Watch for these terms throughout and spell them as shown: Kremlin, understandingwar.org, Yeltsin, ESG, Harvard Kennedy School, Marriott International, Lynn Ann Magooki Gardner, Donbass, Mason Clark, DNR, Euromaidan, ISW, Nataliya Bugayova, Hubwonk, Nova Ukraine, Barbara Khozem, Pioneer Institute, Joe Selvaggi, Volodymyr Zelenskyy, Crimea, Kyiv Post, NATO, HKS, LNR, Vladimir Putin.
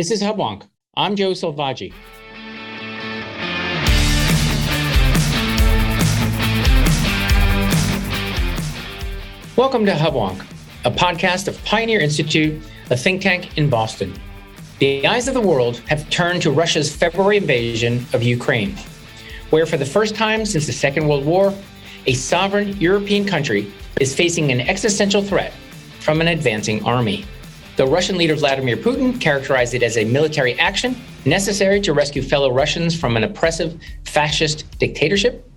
This is Hubwonk. I'm Joe Selvaggi. Welcome to Hubwonk, a podcast of Pioneer Institute, a think tank in Boston. The eyes of the world have turned to Russia's February invasion of Ukraine, where for the first time since the Second World War, a sovereign European country is facing an existential threat from an advancing army. The Russian leader Vladimir Putin characterized it as a military action necessary to rescue fellow Russians from an oppressive fascist dictatorship.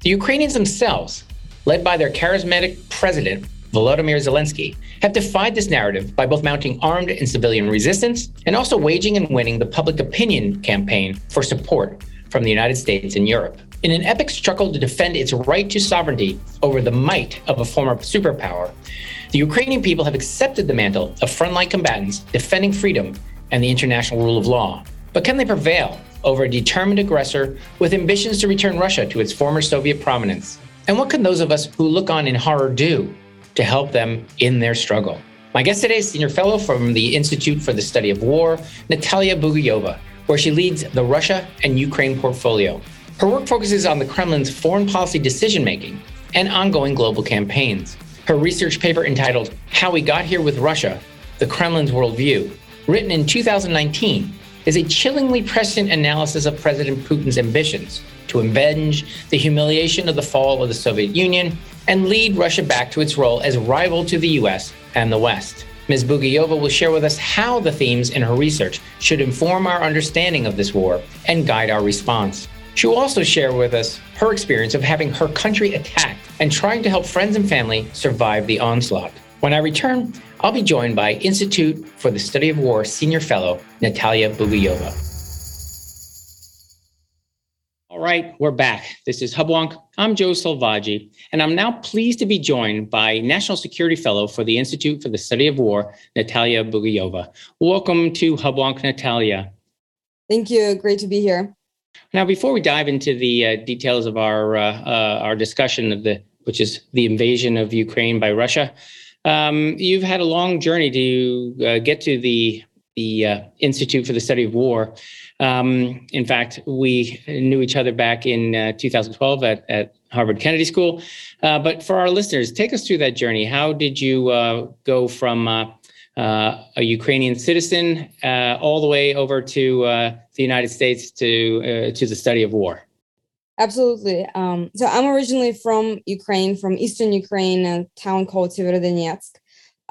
The Ukrainians themselves, led by their charismatic president, Volodymyr Zelenskyy, have defied this narrative by both mounting armed and civilian resistance and also waging and winning the public opinion campaign for support from the United States and Europe. In an epic struggle to defend its right to sovereignty over the might of a former superpower, the Ukrainian people have accepted the mantle of frontline combatants defending freedom and the international rule of law. But can they prevail over a determined aggressor with ambitions to return Russia to its former Soviet prominence? And what can those of us who look on in horror do to help them in their struggle? My guest today is Senior Fellow from the Institute for the Study of War, Nataliya Bugayova, where she leads the Russia and Ukraine portfolio. Her work focuses on the Kremlin's foreign policy decision-making and ongoing global campaigns. Her research paper entitled, How We Got Here with Russia, The Kremlin's Worldview, written in 2019, is a chillingly prescient analysis of President Putin's ambitions to avenge the humiliation of the fall of the Soviet Union and lead Russia back to its role as rival to the US and the West. Ms. Bugayova will share with us how the themes in her research should inform our understanding of this war and guide our response. She will also share with us her experience of having her country attacked and trying to help friends and family survive the onslaught. When I return, I'll be joined by Institute for the Study of War Senior Fellow, Nataliya Bugayova. All right, we're back. This is Hubwonk. I'm Joe Selvaggi, and I'm now pleased to be joined by National Security Fellow for the Institute for the Study of War, Nataliya Bugayova. Welcome to Hubwonk, Nataliya. Thank you. Great to be here. Now, before we dive into the details of our discussion of the invasion of Ukraine by Russia, you've had a long journey to get to the Institute for the Study of War. In fact, we knew each other back in 2012 at Harvard Kennedy School. But for our listeners, take us through that journey. How did you go from a Ukrainian citizen all the way over to the United States to the study of war? Absolutely. So I'm originally from Ukraine, from Eastern Ukraine, a town called Sievierodonetsk.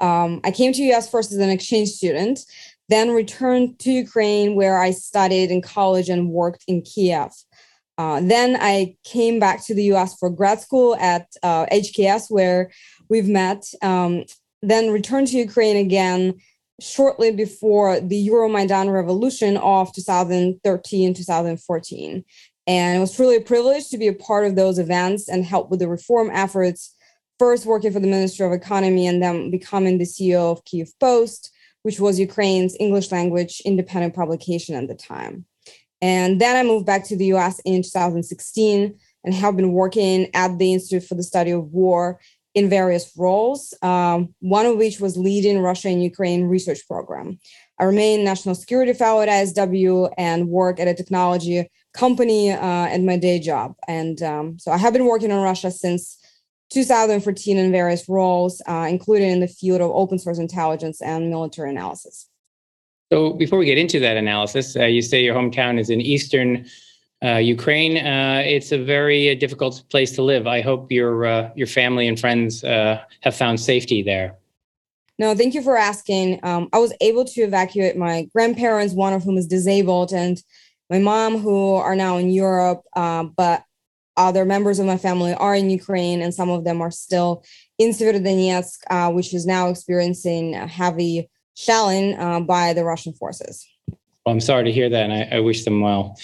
I came to US first as an exchange student, then returned to Ukraine where I studied in college and worked in Kiev. Then I came back to the US for grad school at HKS where we've met. Then returned to Ukraine again shortly before the Euromaidan revolution of 2013, 2014. And it was truly a privilege to be a part of those events and help with the reform efforts, first working for the Ministry of Economy and then becoming the CEO of Kyiv Post, which was Ukraine's English language independent publication at the time. And then I moved back to the US in 2016 and have been working at the Institute for the Study of War in various roles, one of which was leading Russia and Ukraine research program. I remain National Security Fellow at ISW and work at a technology company at my day job. And so I have been working on Russia since 2014 in various roles, including in the field of open source intelligence and military analysis. So before we get into that analysis, you say your hometown is in Eastern Ukraine. It's a very difficult place to live. I hope your family and friends have found safety there. No, thank you for asking. I was able to evacuate my grandparents, one of whom is disabled, and my mom, who are now in Europe, but other members of my family are in Ukraine, and some of them are still in Sievierodonetsk, which is now experiencing heavy shelling by the Russian forces. Well, I'm sorry to hear that, and I wish them well.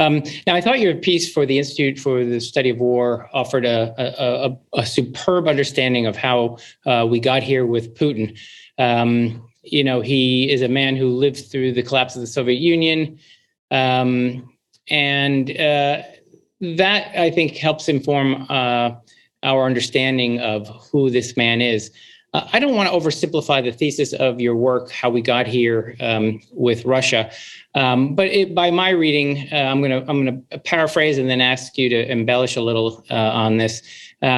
Now, I thought your piece for the Institute for the Study of War offered a superb understanding of how we got here with Putin. You know, he is a man who lived through the collapse of the Soviet Union, and that, I think, helps inform our understanding of who this man is. I don't want to oversimplify the thesis of your work, how we got here with Russia, but by my reading, I'm going to paraphrase and then ask you to embellish a little on this. I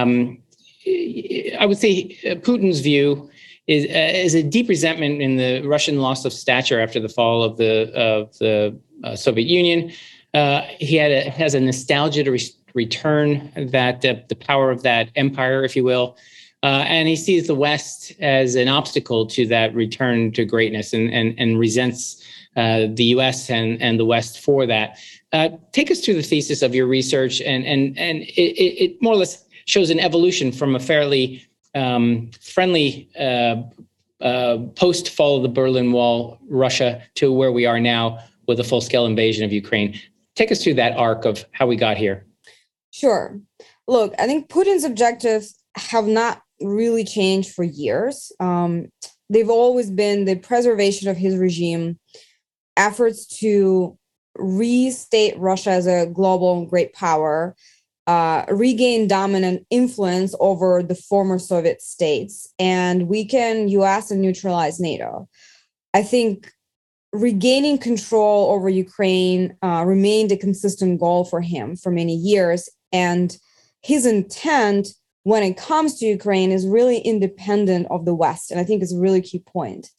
would say Putin's view is a deep resentment in the Russian loss of stature after the fall of the Soviet Union. He has a nostalgia to return that the power of that empire, if you will. And he sees the West as an obstacle to that return to greatness and resents the U.S. and the West for that. Take us through the thesis of your research, and it more or less shows an evolution from a fairly friendly post-fall of the Berlin Wall Russia to where we are now with a full-scale invasion of Ukraine. Take us through that arc of how we got here. Sure. Look, I think Putin's objectives have not really changed for years. They've always been the preservation of his regime, efforts to restate Russia as a global great power, regain dominant influence over the former Soviet states, and weaken U.S. and neutralize NATO. I think regaining control over Ukraine remained a consistent goal for him for many years, and his intent when it comes to Ukraine is really independent of the West. And I think it's a really key point.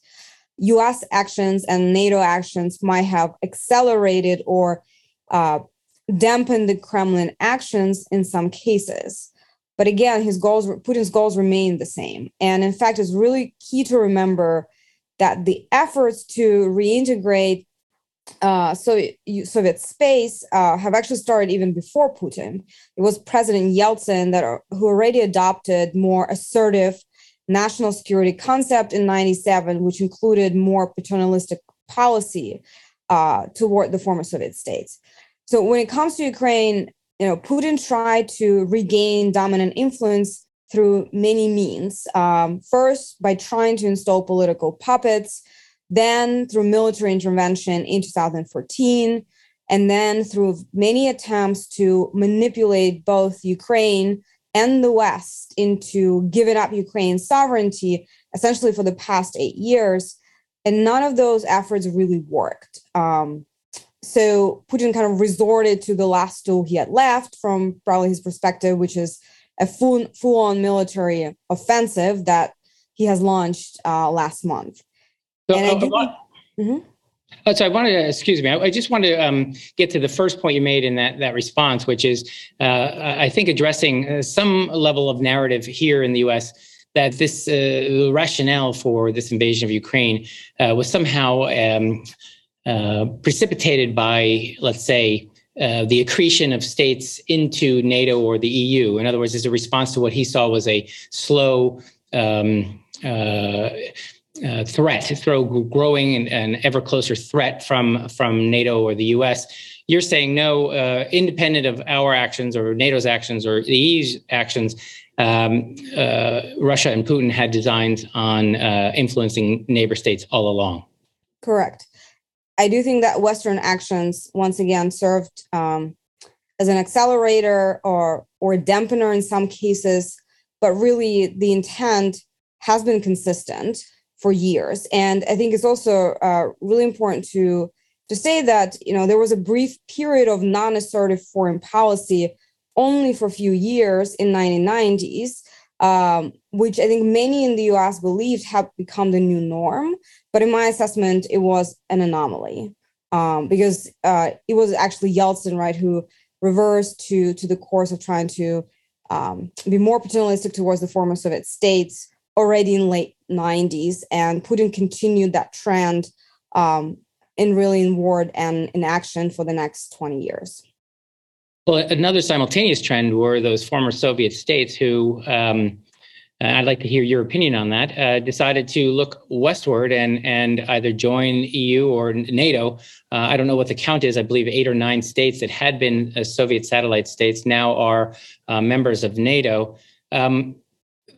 US actions and NATO actions might have accelerated or dampened the Kremlin actions in some cases. But again, his goals, Putin's goals remain the same. And in fact, it's really key to remember that the efforts to reintegrate Soviet space have actually started even before Putin. It was President Yeltsin who already adopted more assertive national security concept in 1997, which included more paternalistic policy toward the former Soviet states. So when it comes to Ukraine, Putin tried to regain dominant influence through many means. First, by trying to install political puppets, then through military intervention in 2014, and then through many attempts to manipulate both Ukraine and the West into giving up Ukraine's sovereignty, essentially for the past 8 years. And none of those efforts really worked. So Putin kind of resorted to the last tool he had left from probably his perspective, which is a full-on military offensive that he has launched last month. I just wanted to get to the first point you made in that response, which is, I think, addressing some level of narrative here in the U.S. that this rationale for this invasion of Ukraine was somehow precipitated by, let's say, the accretion of states into NATO or the EU. In other words, as a response to what he saw was a slow growing and ever closer threat from NATO or the U.S. You're saying no, independent of our actions or NATO's actions or the EU's actions, Russia and Putin had designs on influencing neighbor states all along. Correct. I do think that Western actions, once again, served as an accelerator or a dampener in some cases, but really the intent has been consistent for years. And I think it's also really important to say that, there was a brief period of non-assertive foreign policy only for a few years in 1990s, which I think many in the US believed had become the new norm. But in my assessment, it was an anomaly because it was actually Yeltsin, right, who reversed to the course of trying to be more paternalistic towards the former Soviet states already in late 90s, and Putin continued that trend in word and in action for the next 20 years. Well, another simultaneous trend were those former Soviet states who, I'd like to hear your opinion on that, decided to look westward and either join EU or NATO. I don't know what the count is. I believe 8 or 9 states that had been Soviet satellite states now are members of NATO.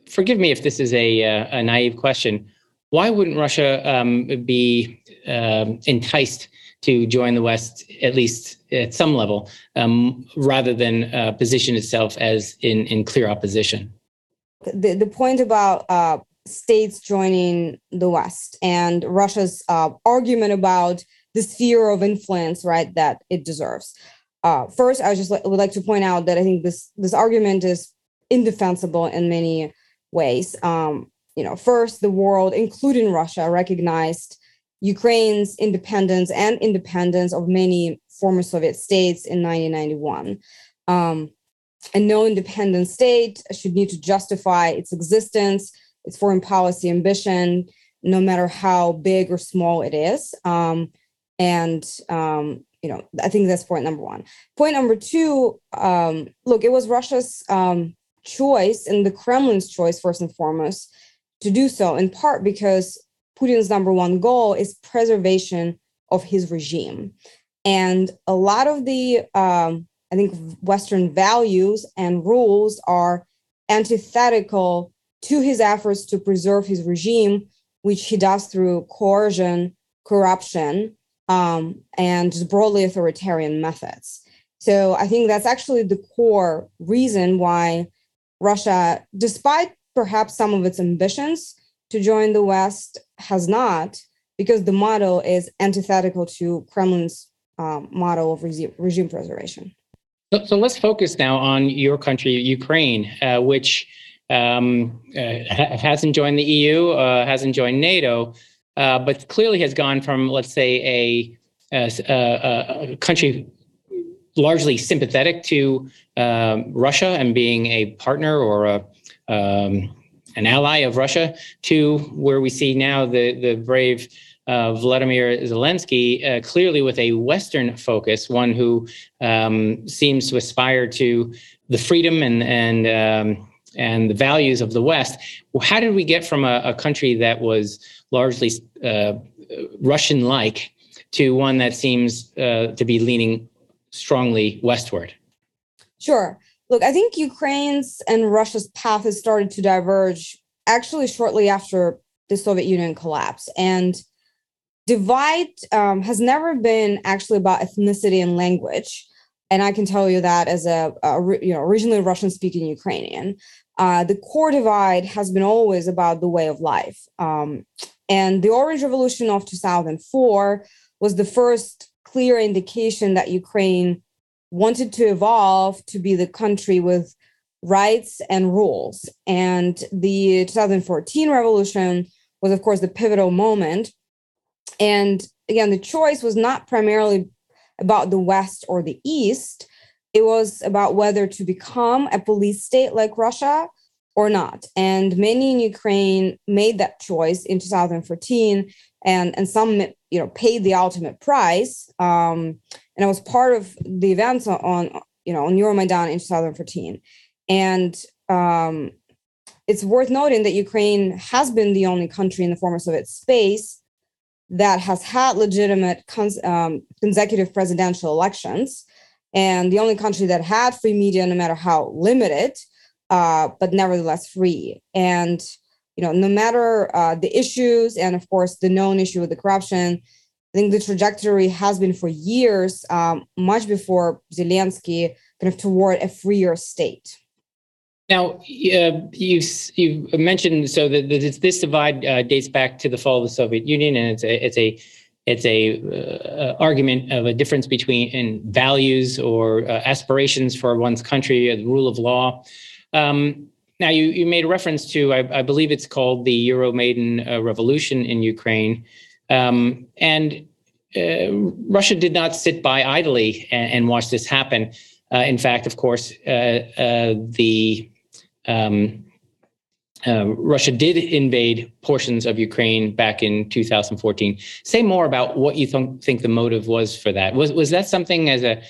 Forgive me if this is a naive question. Why wouldn't Russia be enticed to join the West, at least at some level, rather than position itself as in clear opposition? The point about states joining the West and Russia's argument about the sphere of influence, right, that it deserves. First, I just would like to point out that I think this argument is indefensible in many ways. First, the world, including Russia, recognized Ukraine's independence of many former Soviet states in 1991. And no independent state should need to justify its existence, its foreign policy ambition, no matter how big or small it is. I think that's point number one. Point number two, it was Russia's choice and the Kremlin's choice, first and foremost, to do so, in part because Putin's number one goal is preservation of his regime. And a lot of the, Western values and rules are antithetical to his efforts to preserve his regime, which he does through coercion, corruption, and just broadly authoritarian methods. So I think that's actually the core reason why Russia, despite perhaps some of its ambitions to join the West, has not, because the model is antithetical to Kremlin's model of regime preservation. So let's focus now on your country, Ukraine, which hasn't joined the EU, hasn't joined NATO, but clearly has gone from, let's say, a country largely sympathetic to Russia and being a partner or an ally of Russia to where we see now the brave Volodymyr Zelenskyy, clearly with a Western focus, one who seems to aspire to the freedom and the values of the West. Well, how did we get from a country that was largely Russian-like to one that seems to be leaning strongly westward? Sure. Look, I think Ukraine's and Russia's path has started to diverge actually shortly after the Soviet Union collapse. And divide has never been actually about ethnicity and language. And I can tell you that as a originally Russian-speaking Ukrainian. The core divide has been always about the way of life. And the Orange Revolution of 2004 was the first clear indication that Ukraine wanted to evolve to be the country with rights and rules. And the 2014 revolution was, of course, the pivotal moment. And again, the choice was not primarily about the West or the East. It was about whether to become a police state like Russia or not. And many in Ukraine made that choice in 2014, and some, paid the ultimate price. And I was part of the events on Euromaidan in 2014. And it's worth noting that Ukraine has been the only country in the former Soviet space that has had legitimate consecutive presidential elections, and the only country that had free media, no matter how limited, but nevertheless free. And, no matter the issues and, of course, the known issue with the corruption, I think the trajectory has been for years, much before Zelensky, kind of toward a freer state. Now, you mentioned so that this divide dates back to the fall of the Soviet Union, and it's a argument of a difference between values or aspirations for one's country, the rule of law. Now, you made a reference to, I believe it's called the Euromaidan revolution in Ukraine, and Russia did not sit by idly and watch this happen. In fact, of course, Russia did invade portions of Ukraine back in 2014. Say more about what you think the motive was for that. Was that something as a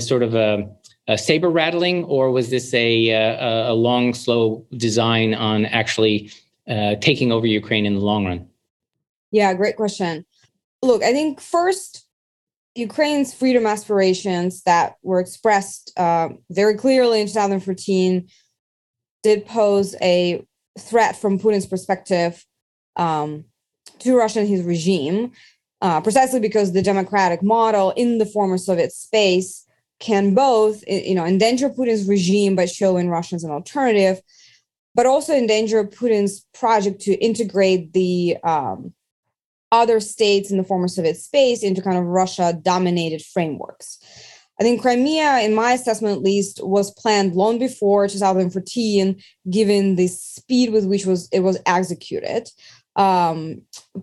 sort of a saber rattling, or was this a long, slow design on actually taking over Ukraine in the long run? Yeah, great question. Look, I think first, Ukraine's freedom aspirations that were expressed very clearly in 2014 did pose a threat from Putin's perspective to Russia and his regime, precisely because the democratic model in the former Soviet space can both, endanger Putin's regime by showing Russians an alternative, but also endanger Putin's project to integrate the other states in the former Soviet space into kind of Russia-dominated frameworks. I think Crimea, in my assessment at least, was planned long before 2014, given the speed with which it was executed. Putin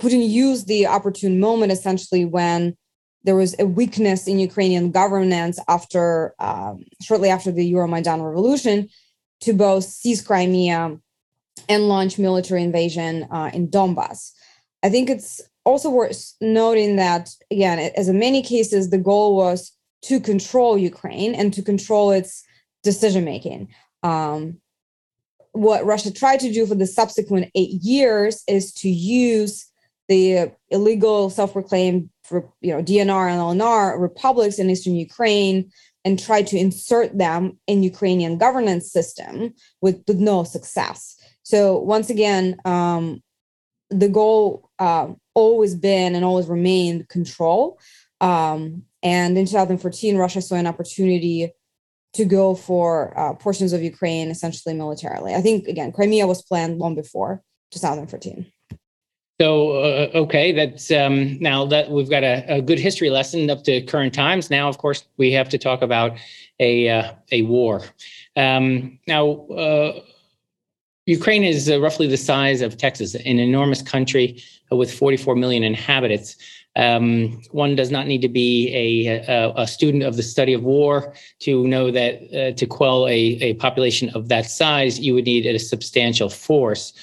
used the opportune moment, essentially, when there was a weakness in Ukrainian governance after shortly after the Euromaidan revolution, to both seize Crimea and launch military invasion in Donbass. I think it's also worth noting that, again, as in many cases, the goal was to control Ukraine and to control its decision-making. What Russia tried to do for the subsequent 8 years is to use the illegal self-proclaimed DNR and LNR republics in eastern Ukraine and try to insert them in Ukrainian governance system with no success. So once again, the goal always been and always remained control. And in 2014, Russia saw an opportunity to go for portions of Ukraine, essentially militarily. I think, again, Crimea was planned long before 2014. So, okay, that's now that we've got a good history lesson up to current times. Now, of course, we have to talk about a war. Ukraine is roughly the size of Texas, an enormous country with 44 million inhabitants. One does not need to be a student of the study of war to know that to quell a population of that size, you would need a substantial force.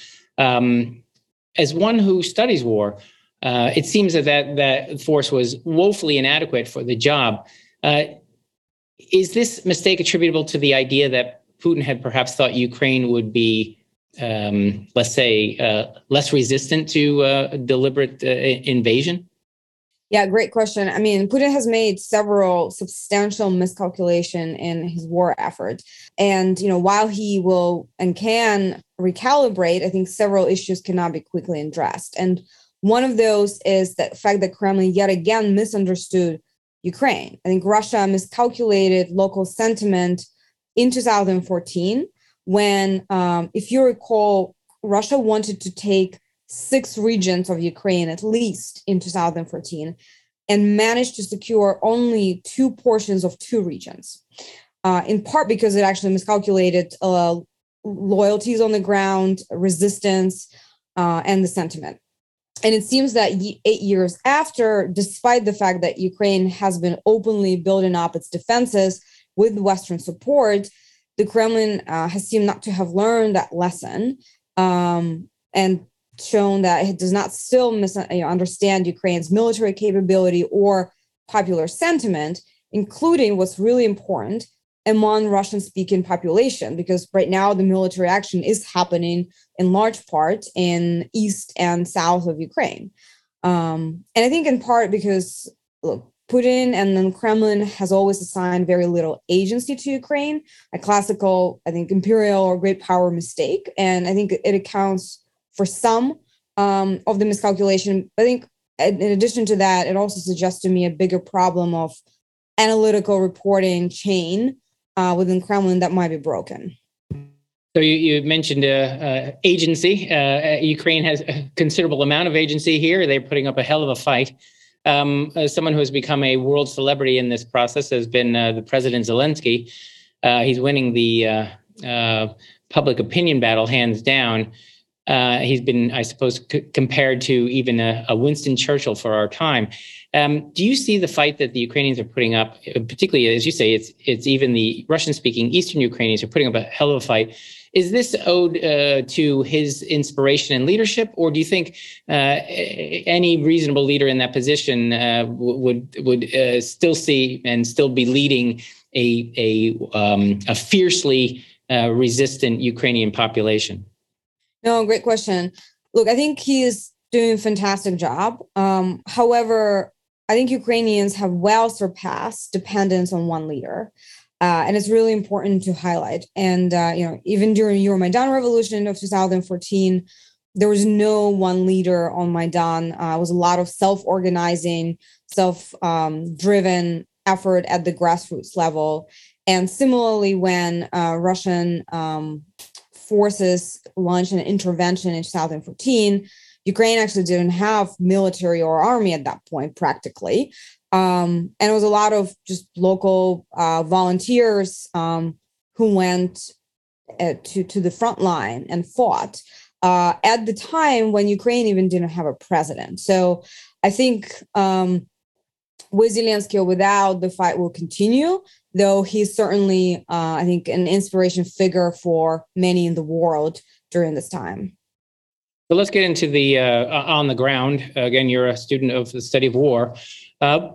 As one who studies war, it seems that force was woefully inadequate for the job. Is this mistake attributable to the idea that Putin had perhaps thought Ukraine would be less resistant to deliberate invasion? Yeah, great question. I mean, Putin has made several substantial miscalculations in his war effort. And, while he will and can recalibrate, I think several issues cannot be quickly addressed. And one of those is the fact that Kremlin yet again misunderstood Ukraine. I think Russia miscalculated local sentiment in 2014 when, if you recall, Russia wanted to take 6 regions of Ukraine, at least in 2014, and managed to secure only 2 portions of 2 regions, in part because it actually miscalculated loyalties on the ground, resistance, and the sentiment. And it seems that 8 years after, despite the fact that Ukraine has been openly building up its defenses with Western support, the Kremlin has seemed not to have learned that lesson, and shown that it does not still understand Ukraine's military capability or popular sentiment, including what's really important among Russian-speaking population, because right now the military action is happening in large part in east and south of Ukraine. And I think in part because, look, Putin and then Kremlin has always assigned very little agency to Ukraine, a classical, I think, imperial or great power mistake. And I think it accounts for some of the miscalculation. I think in addition to that, it also suggests to me a bigger problem of analytical reporting chain within Kremlin that might be broken. So you mentioned agency. Ukraine has a considerable amount of agency here. They're putting up a hell of a fight. Someone who has become a world celebrity in this process has been the President Zelenskyy. He's winning the public opinion battle hands down. He's been, I suppose, compared to even a Winston Churchill for our time. Do you see the fight that the Ukrainians are putting up, particularly, as you say, it's even the Russian-speaking Eastern Ukrainians are putting up a hell of a fight? Is this owed to his inspiration and leadership, or do you think any reasonable leader in that position would still see and still be leading a fiercely resistant Ukrainian population? No, great question. Look, I think he is doing a fantastic job. However, I think Ukrainians have well surpassed dependence on one leader. And it's really important to highlight. And, even during Euromaidan revolution of 2014, there was no one leader on Maidan. It was a lot of self-organizing, self-driven effort at the grassroots level. And similarly, when Russian forces launched an intervention in 2014. Ukraine actually didn't have military or army at that point, practically. And it was a lot of just local volunteers who went to the front line and fought at the time when Ukraine even didn't have a president. So I think with Zelensky or without, the fight will continue, though he's certainly, I think, an inspiration figure for many in the world during this time. So let's get into the on the ground. Again, you're a student of the study of war.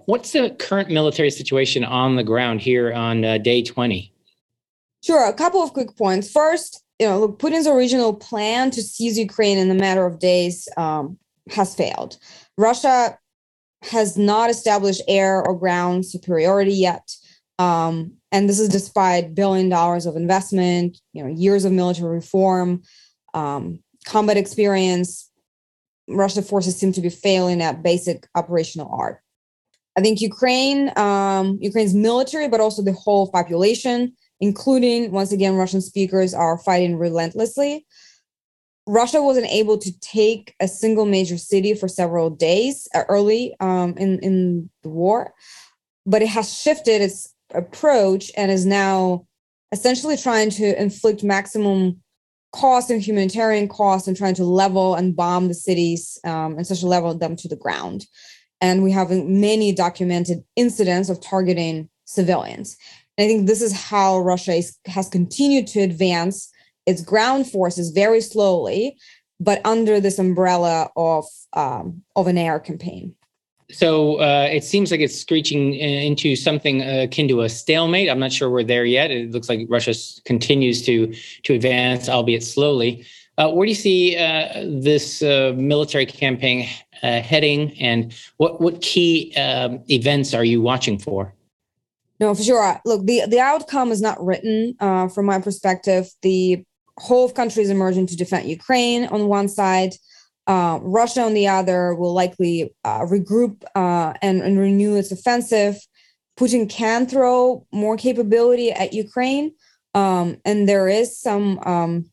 What's the current military situation on the ground here on day 20? Sure. A couple of quick points. First, look, Putin's original plan to seize Ukraine in a matter of days has failed. Russia has not established air or ground superiority yet. And this is despite $1 billion of investment, years of military reform, combat experience. Russian forces seem to be failing at basic operational art. I think Ukraine's military, but also the whole population, including, once again, Russian speakers, are fighting relentlessly. Russia wasn't able to take a single major city for several days early in the war, but it has shifted its approach and is now essentially trying to inflict maximum cost and humanitarian costs and trying to level and bomb the cities and such level them to the ground. And we have many documented incidents of targeting civilians. And I think this is how Russia has continued to advance its ground forces very slowly, but under this umbrella of an air campaign. So it seems like it's screeching into something akin to a stalemate. I'm not sure we're there yet. It looks like Russia continues to advance, albeit slowly. Where do you see this military campaign heading, and what key events are you watching for? No, for sure. Look, the outcome is not written from my perspective. The whole country is emerging to defend Ukraine on one side. Russia, on the other, will likely regroup and renew its offensive. Putin can throw more capability at Ukraine, and there is some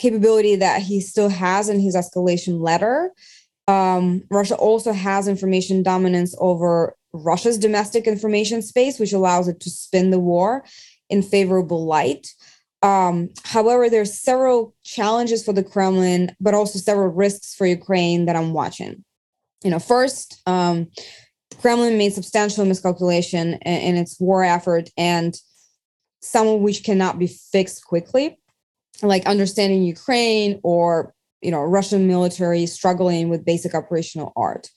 capability that he still has in his escalation letter. Russia also has information dominance over Russia's domestic information space, which allows it to spin the war in favorable light. However, there's several challenges for the Kremlin, but also several risks for Ukraine that I'm watching. First, the Kremlin made substantial miscalculation in its war effort, and some of which cannot be fixed quickly, like understanding Ukraine or Russian military struggling with basic operational art.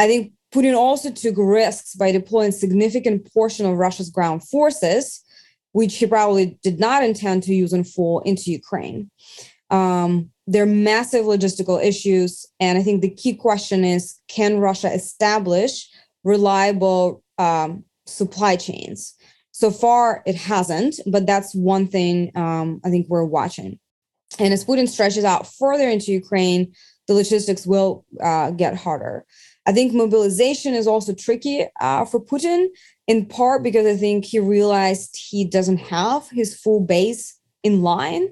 I think Putin also took risks by deploying a significant portion of Russia's ground forces, which he probably did not intend to use in full, into Ukraine. There are massive logistical issues, and I think the key question is, can Russia establish reliable supply chains? So far, it hasn't, but that's one thing I think we're watching. And as Putin stretches out further into Ukraine, the logistics will get harder. I think mobilization is also tricky for Putin, in part because I think he realized he doesn't have his full base in line.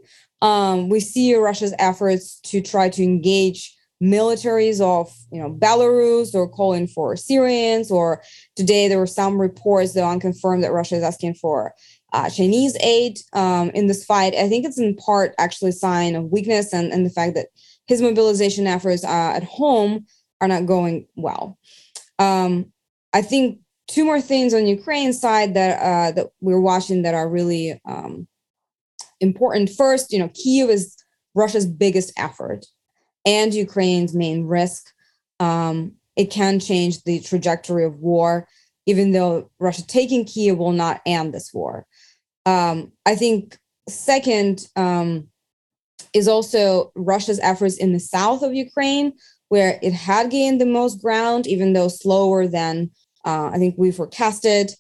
We see Russia's efforts to try to engage militaries of Belarus or calling for Syrians, or today there were some reports, though unconfirmed, that Russia is asking for Chinese aid in this fight. I think it's in part actually a sign of weakness and the fact that his mobilization efforts at home are not going well. I think two more things on Ukraine's side that we're watching that are really important. First, Kyiv is Russia's biggest effort and Ukraine's main risk. It can change the trajectory of war, even though Russia taking Kyiv will not end this war. I think second is also Russia's efforts in the south of Ukraine, where it had gained the most ground, even though slower than I think we forecasted.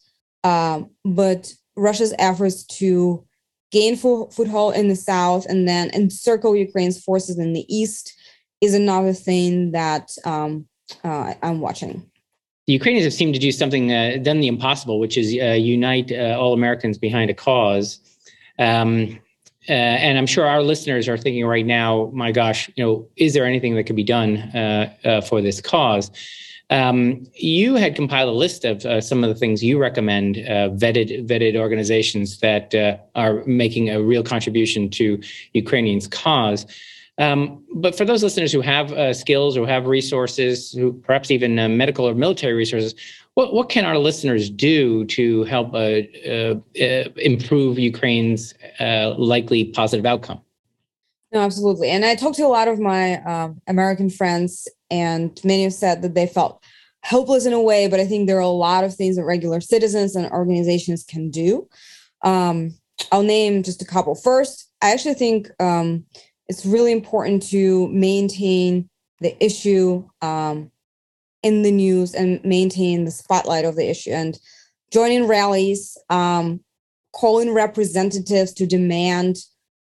But Russia's efforts to gain foothold in the south and then encircle Ukraine's forces in the east is another thing that I'm watching. The Ukrainians have seemed to do something, done the impossible, which is unite all Americans behind a cause. And I'm sure our listeners are thinking right now, my gosh, you know, is there anything that could be done for this cause? You had compiled a list of some of the things you recommend, vetted organizations that are making a real contribution to Ukrainians' cause. But for those listeners who have skills, who have resources, who perhaps even medical or military resources, what can our listeners do to help improve Ukraine's likely positive outcome? No, absolutely. And I talked to a lot of my American friends, and many have said that they felt helpless in a way, but I think there are a lot of things that regular citizens and organizations can do. I'll name just a couple. First, I actually think it's really important to maintain the issue in the news and maintain the spotlight of the issue, and joining rallies, calling representatives to demand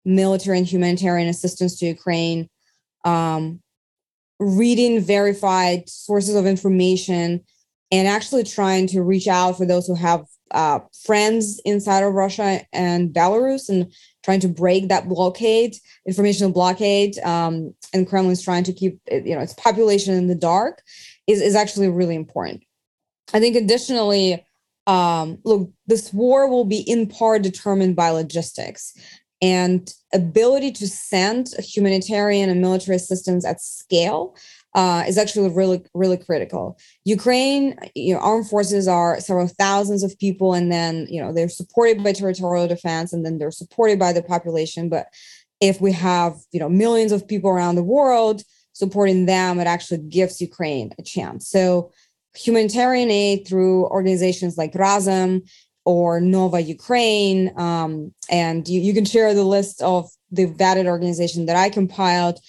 military and humanitarian assistance to Ukraine, reading verified sources of information, and actually trying to reach out for those who have friends inside of Russia and Belarus, and trying to break that blockade, informational blockade, and Kremlin's trying to keep its population in the dark is actually really important. I think additionally, look, this war will be in part determined by logistics, and ability to send humanitarian and military assistance at scale is actually really, really critical. Ukraine, armed forces are several thousands of people, and then, they're supported by territorial defense, and then they're supported by the population. But if we have, millions of people around the world supporting them, it actually gives Ukraine a chance. So humanitarian aid through organizations like Razom or Nova Ukraine, and you can share the list of the vetted organization that I compiled,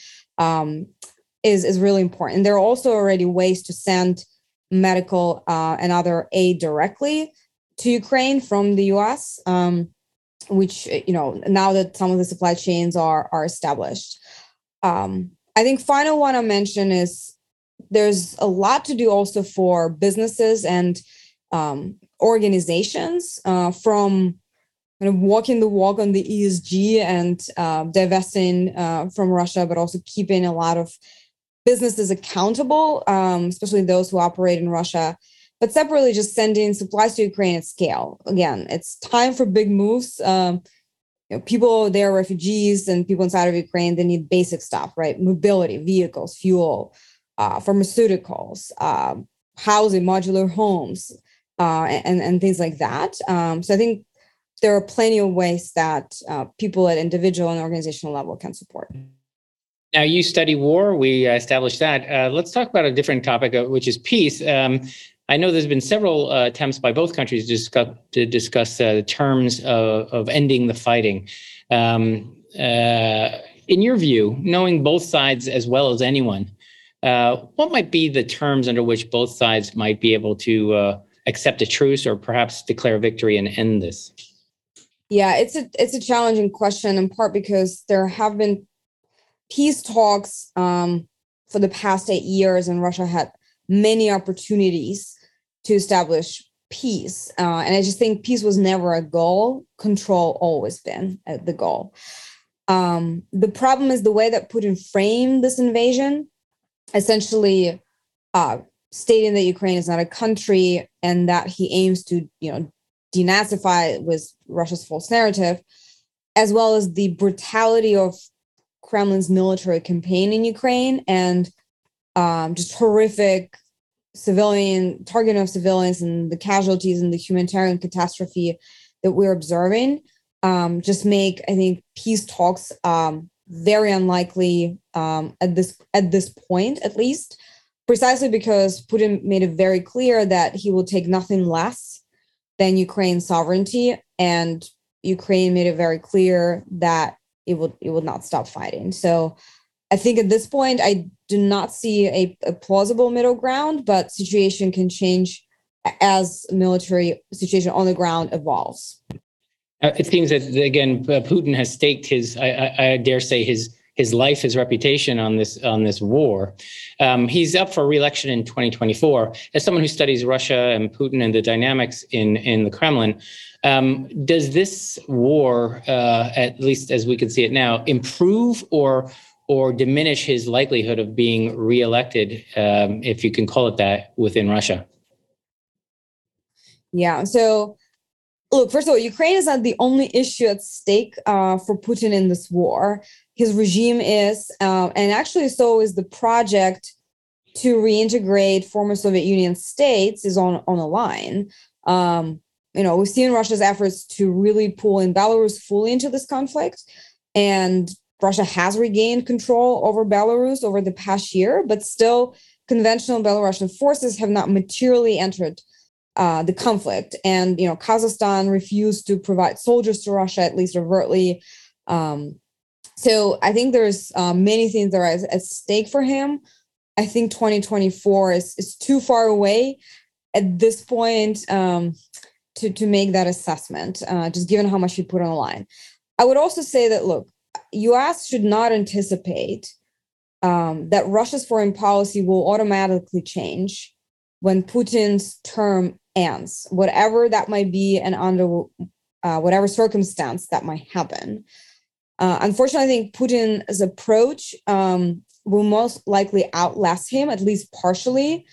is really important. And there are also already ways to send medical and other aid directly to Ukraine from the U.S., which, now that some of the supply chains are established. I think final one I mention is there's a lot to do also for businesses and organizations, from kind of walking the walk on the ESG and divesting from Russia, but also keeping a lot of businesses accountable, especially those who operate in Russia, but separately just sending supplies to Ukraine at scale. Again, it's time for big moves. People, they're refugees, and people inside of Ukraine, they need basic stuff, right? Mobility, vehicles, fuel, pharmaceuticals, housing, modular homes, and things like that. So I think there are plenty of ways that people at individual and organizational level can support. Now, you study war. We established that. Let's talk about a different topic, which is peace. I know there's been several attempts by both countries to discuss the terms of ending the fighting. In your view, knowing both sides as well as anyone, what might be the terms under which both sides might be able to accept a truce or perhaps declare victory and end this? Yeah, it's a challenging question, in part because there have been peace talks for the past 8 years, and Russia had many opportunities to establish peace. And I just think peace was never a goal. Control always been the goal. The problem is the way that Putin framed this invasion, essentially stating that Ukraine is not a country and that he aims to, denazify it with Russia's false narrative, as well as the brutality of Kremlin's military campaign in Ukraine and just horrific targeting of civilians and the casualties and the humanitarian catastrophe that we're observing just make, I think, peace talks very unlikely at this point, at least, precisely because Putin made it very clear that he will take nothing less than Ukraine's sovereignty, and Ukraine made it very clear that it would not stop fighting. So I think at this point, I do not see a plausible middle ground, but situation can change as military situation on the ground evolves. It seems that, again, Putin has staked his, I dare say, his his life, his reputation on this war. He's up for re-election in 2024. As someone who studies Russia and Putin and the dynamics in the Kremlin, does this war, at least as we can see it now, improve or diminish his likelihood of being re-elected, if you can call it that, within Russia? Yeah. So, look, first of all, Ukraine is not the only issue at stake for Putin in this war. His regime is, and actually so is the project to reintegrate former Soviet Union states is on a line. We've seen Russia's efforts to really pull in Belarus fully into this conflict. And Russia has regained control over Belarus over the past year, but still conventional Belarusian forces have not materially entered the conflict. And, Kazakhstan refused to provide soldiers to Russia, at least overtly. So I think there's many things that are at stake for him. I think 2024 is too far away at this point to make that assessment, just given how much he put on the line. I would also say that, look, U.S. should not anticipate that Russia's foreign policy will automatically change when Putin's term ends, whatever that might be and under whatever circumstance that might happen. Unfortunately, I think Putin's approach will most likely outlast him, at least partially,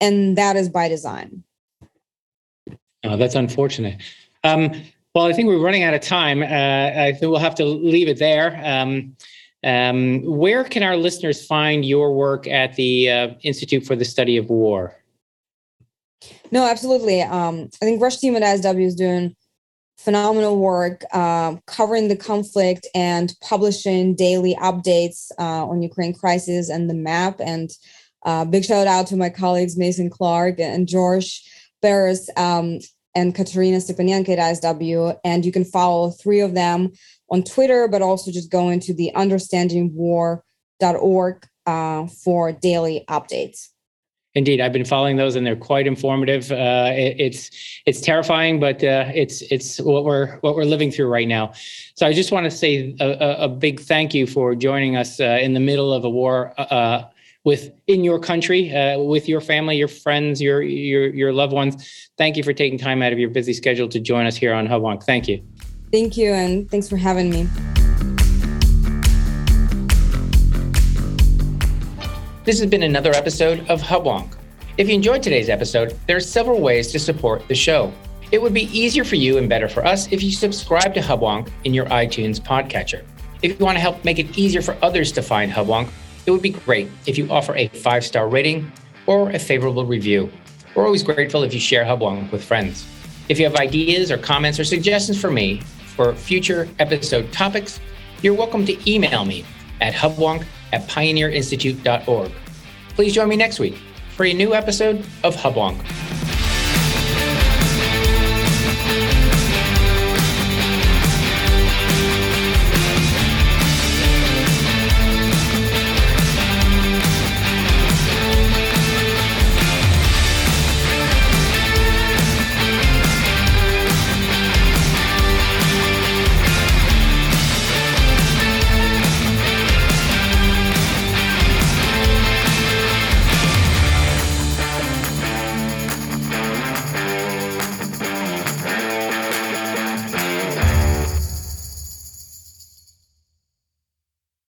and that is by design. Oh, that's unfortunate. Well, I think we're running out of time. I think we'll have to leave it there. Where can our listeners find your work at the Institute for the Study of War? No, absolutely. I think Rush Team at ISW is doing phenomenal work covering the conflict and publishing daily updates on Ukraine crisis and the map. And big shout out to my colleagues, Mason Clark and George Barros, and Katarina Stepanyanke at ISW. And you can follow three of them on Twitter, but also just go into the understandingwar.org for daily updates. Indeed, I've been following those, and they're quite informative. It's terrifying, but it's what we're living through right now. So I just want to say a big thank you for joining us in the middle of a war within your country, with your family, your friends, your loved ones. Thank you for taking time out of your busy schedule to join us here on Hubwonk. Thank you. Thank you, and thanks for having me. This has been another episode of Hubwonk. If you enjoyed today's episode, there are several ways to support the show. It would be easier for you and better for us if you subscribe to Hubwonk in your iTunes podcatcher. If you want to help make it easier for others to find Hubwonk, it would be great if you offer a 5-star rating or a favorable review. We're always grateful if you share Hubwonk with friends. If you have ideas or comments or suggestions for me for future episode topics, you're welcome to email me at hubwonk@pioneerinstitute.org. Please join me next week for a new episode of Hubwonk.